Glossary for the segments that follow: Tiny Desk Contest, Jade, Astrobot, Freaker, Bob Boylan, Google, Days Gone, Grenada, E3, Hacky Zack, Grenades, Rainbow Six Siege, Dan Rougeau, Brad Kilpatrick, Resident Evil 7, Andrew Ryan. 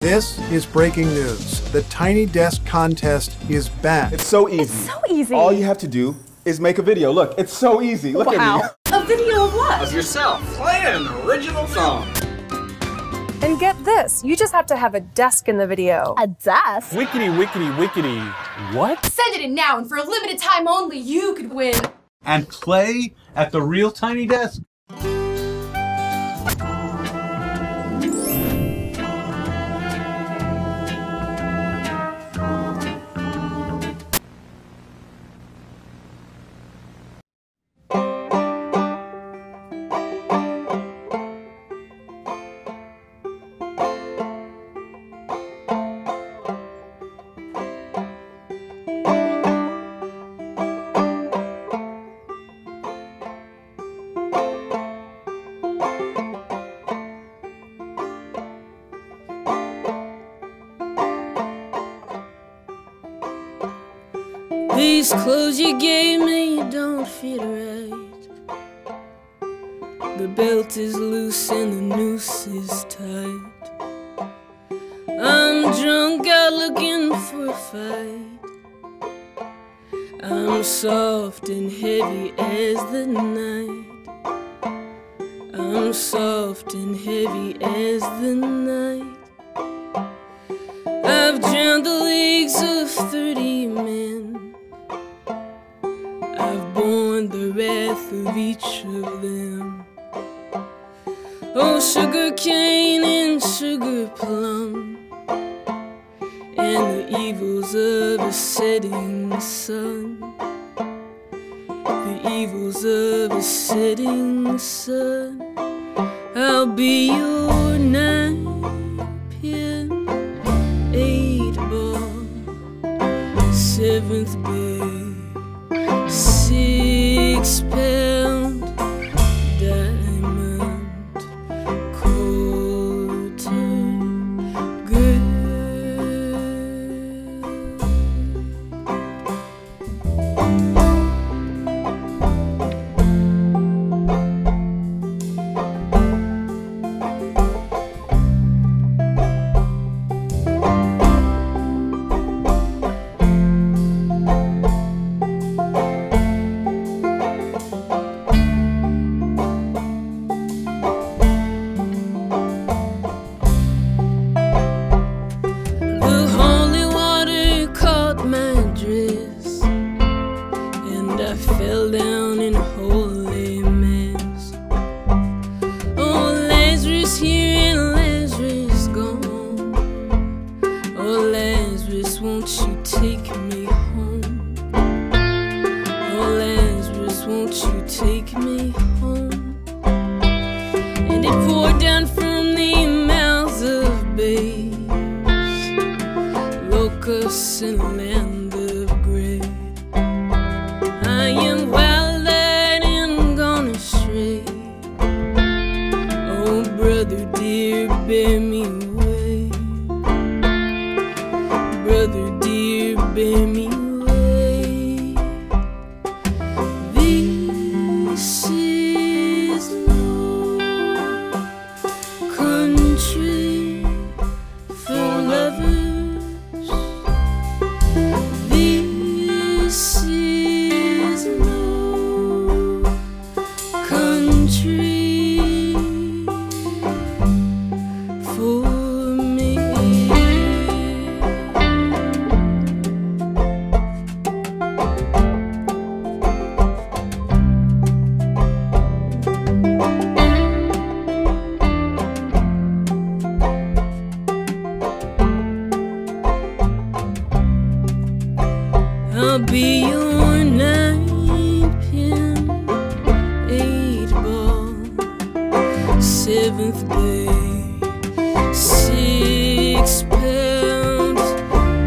This is breaking news. The Tiny Desk Contest is back. It's so easy. It's so easy. All you have to do is make a video. Look, it's so easy. Look at me. A video of what? Of yourself playing an original song. And get this, you just have to have a desk in the video. A desk? Wickety, wickety, wickety. What? Send it in now, and for a limited time only, you could win. And play at the real Tiny Desk. These clothes you gave me don't fit right. The belt is loose and the noose is tight. I'm drunk out looking for a fight. I'm soft and heavy as the night. I'm soft and heavy as the night. I've drowned the leagues of 30 men. I've borne the wrath of each of them. Oh, sugar cane and sugar plum, and the evils of a setting sun, the evils of a setting sun. I'll be your 9-pin, 8-ball, 7th base, 6-pound diamond, quarter in a land of grey. I am wild and gone astray. Oh brother dear, bear me away. Brother dear, bear me away. This is no country for lovers. This is no country for me. I'll be your 9-pin, 8-ball, 7th day, 6-pound.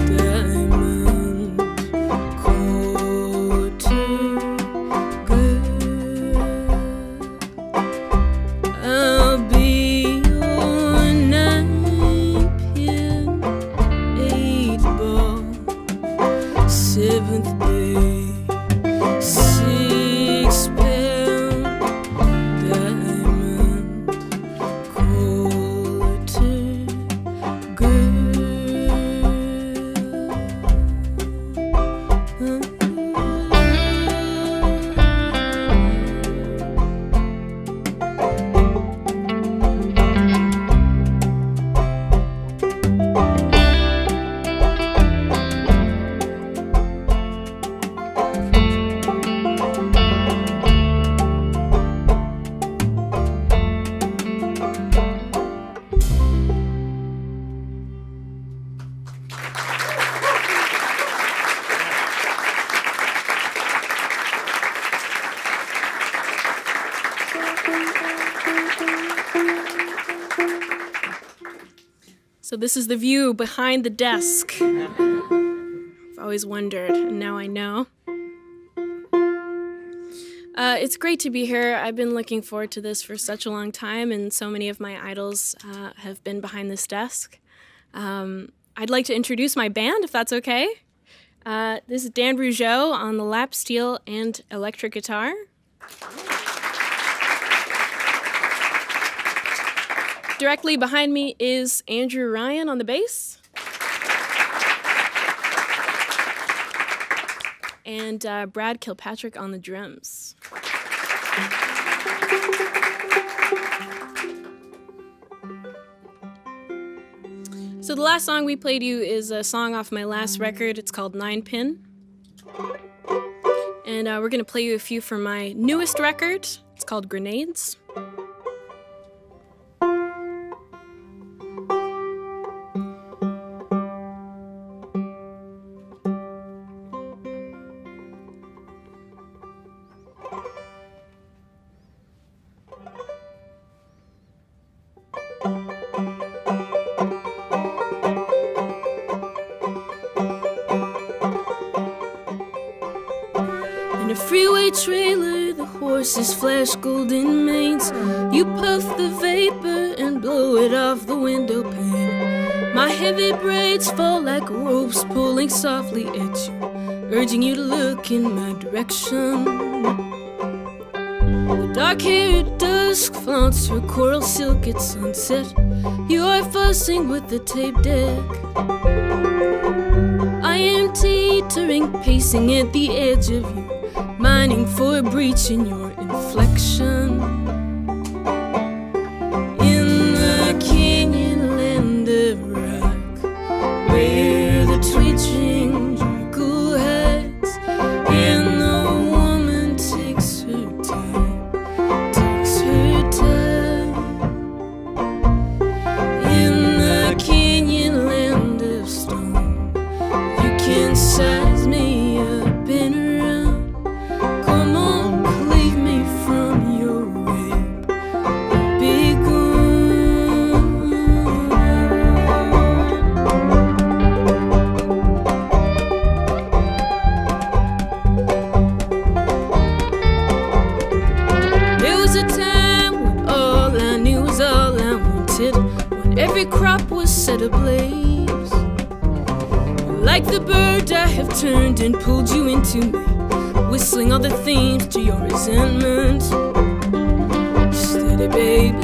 Diamond, cool. this is the view behind the desk. I've always wondered, and now I know. It's great to be here. I've been looking forward to this for such a long time, and so many of my idols have been behind this desk. I'd like to introduce my band, if that's okay. This is Dan Rougeau on the lap steel and electric guitar. Directly behind me is Andrew Ryan on the bass. And Brad Kilpatrick on the drums. So the last song we played you is a song off my last record. It's called 9 Pin. And we're going to play you a few from my newest record. It's called Grenades. In a freeway trailer, the horses flash golden manes. You puff the vapor and blow it off the window pane. My heavy braids fall like ropes pulling softly at you, urging you to look in my direction. The dark-haired dusk flaunts her coral silk at sunset. You are fussing with the tape deck. I am teetering, pacing at the edge of you, mining for a breach in your inflection. In the canyon land of rock, where the twitching jungle hides, and the woman takes her time, takes her time. In the canyon land of stone, you can size me up and around. Come on, cleave me from your rape, be gone. There was a time when all I knew was all I wanted, when every crop was set ablaze. Like the bird I have turned and pulled you into me, whistling all the themes to your resentment. Steady, baby,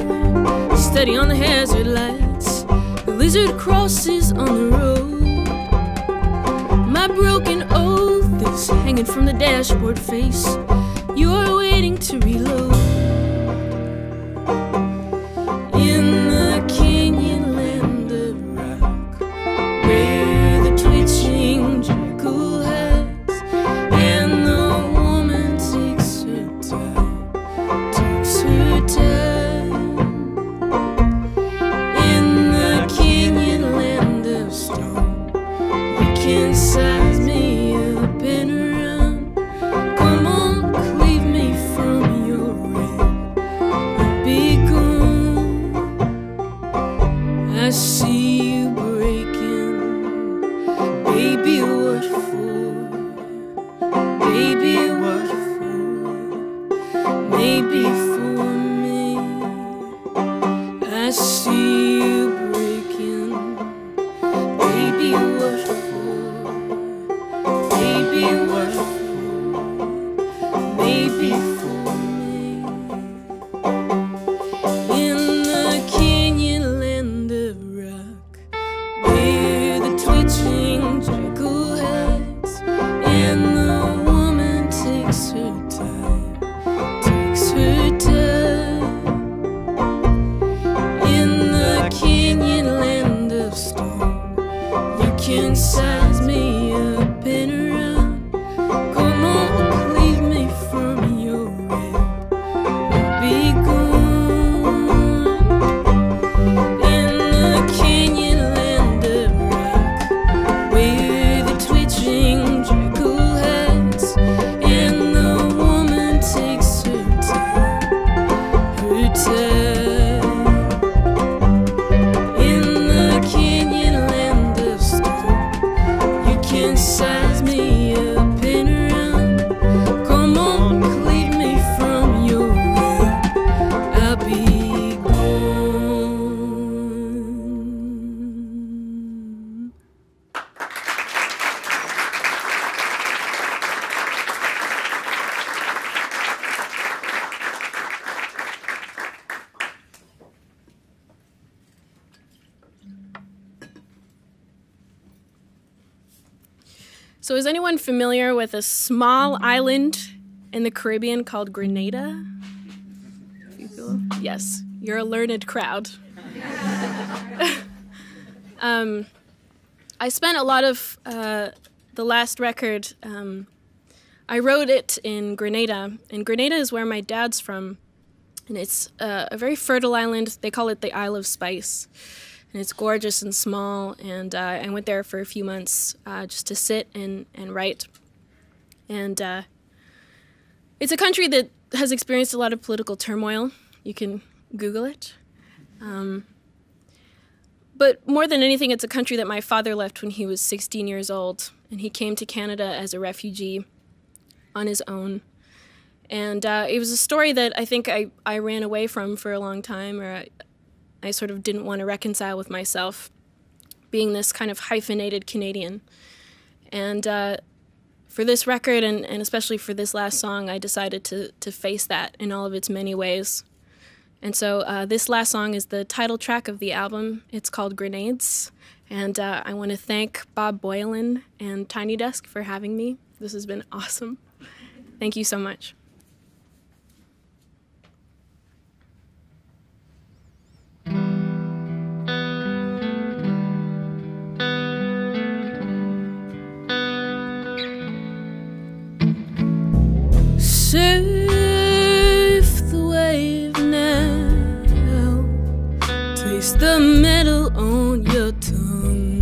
steady on the hazard lights. The lizard crosses on the road. My broken oath is hanging from the dashboard face. You are waiting to reload. In the canyon land of rock, where the twitching jackal hides, and the size me up and around. Come on, cleave me from your ring, I'll be gone. I see you breaking. Baby, what for? Baby, what for? Maybe for me. I see you breaking. Baby, what for? Size me up and around. Come on, cleave me from your web, I'll be gone. In the canyon land of rock, where the twitching jackal hides, and the woman takes her time, her time. In the canyon So is anyone familiar with a small island in the Caribbean called Grenada? Yes, you're a learned crowd. I spent a lot of the last record, I wrote it in Grenada, and Grenada is where my dad's from, and it's a very fertile island. They call it the Isle of Spice, and it's gorgeous and small, and I went there for a few months just to sit and write. And it's a country that has experienced a lot of political turmoil. You can Google it. But more than anything, it's a country that my father left when he was 16 years old, and he came to Canada as a refugee on his own. And it was a story that I think I ran away from for a long time, or I sort of didn't want to reconcile with myself, being this kind of hyphenated Canadian. And for this record, and especially for this last song, I decided to face that in all of its many ways. And so this last song is the title track of the album. It's called Grenades. And I want to thank Bob Boylan and Tiny Desk for having me. This has been awesome. Thank you so much. Surf the wave now, taste the metal on your tongue.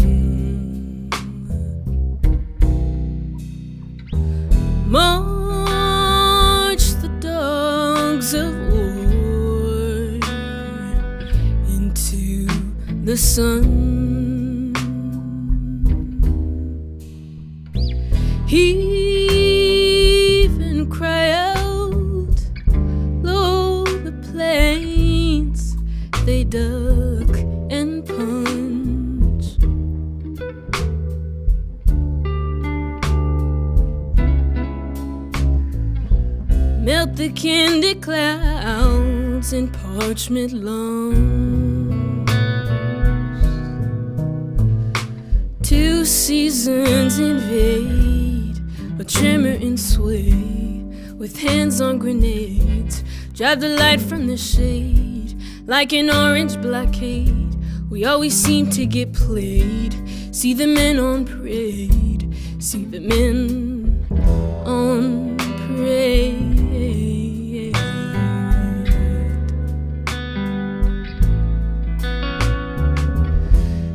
March the dogs of war into the sun. Heave and cry out. They duck and punch. Melt the candy clouds in parchment lungs. Two seasons invade, a tremor and sway, with hands on grenades, drive the light from the shade. Like an orange blockade, we always seem to get played. See the men on parade, see the men on parade.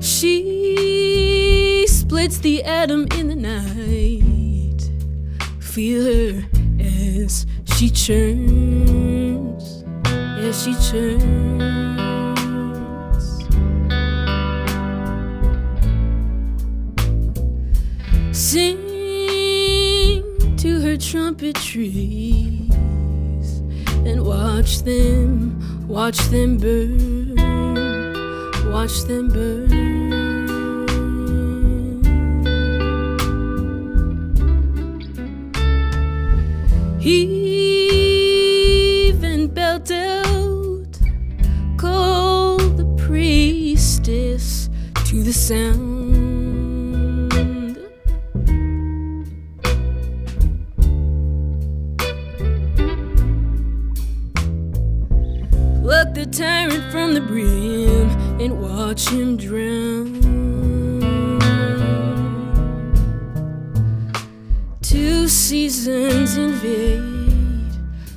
She splits the atom in the night. Feel her as she churns. As she turns, sing to her trumpet trees and watch them burn, watch them burn. Heave and belt out. To the sound, pluck the tyrant from the brim and watch him drown. Two seasons invade,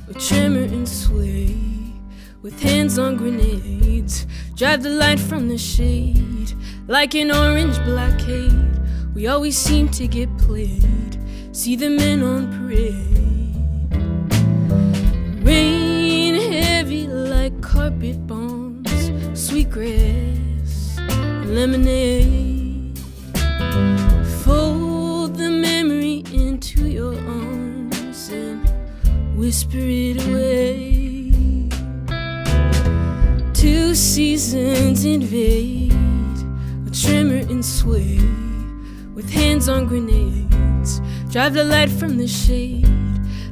with tremor and sway, with hands on grenades, drive the light from the shade. Like an orange blockade, we always seem to get played. See the men on parade. Rain heavy like carpet bombs, sweet grass, lemonade. Fold the memory into your arms and whisper it away. Two seasons invade, tremor and sway, with hands on grenades, drive the light from the shade.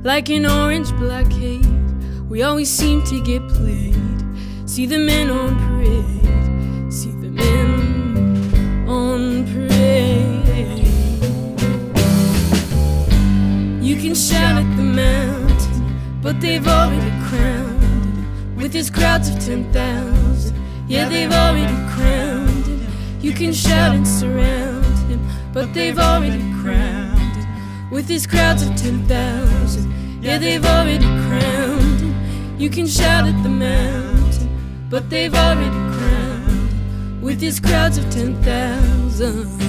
Like an orange blockade, we always seem to get played. See the men on parade, see the men on parade. they've already crowned with his crowds of 10,000. Yeah, they've already crowned him. You can shout and surround him, but they've already crowned him with his crowds of 10,000. Yeah, they've already crowned him. You can shout at the mountain, but they've already crowned him with his crowds of 10,000.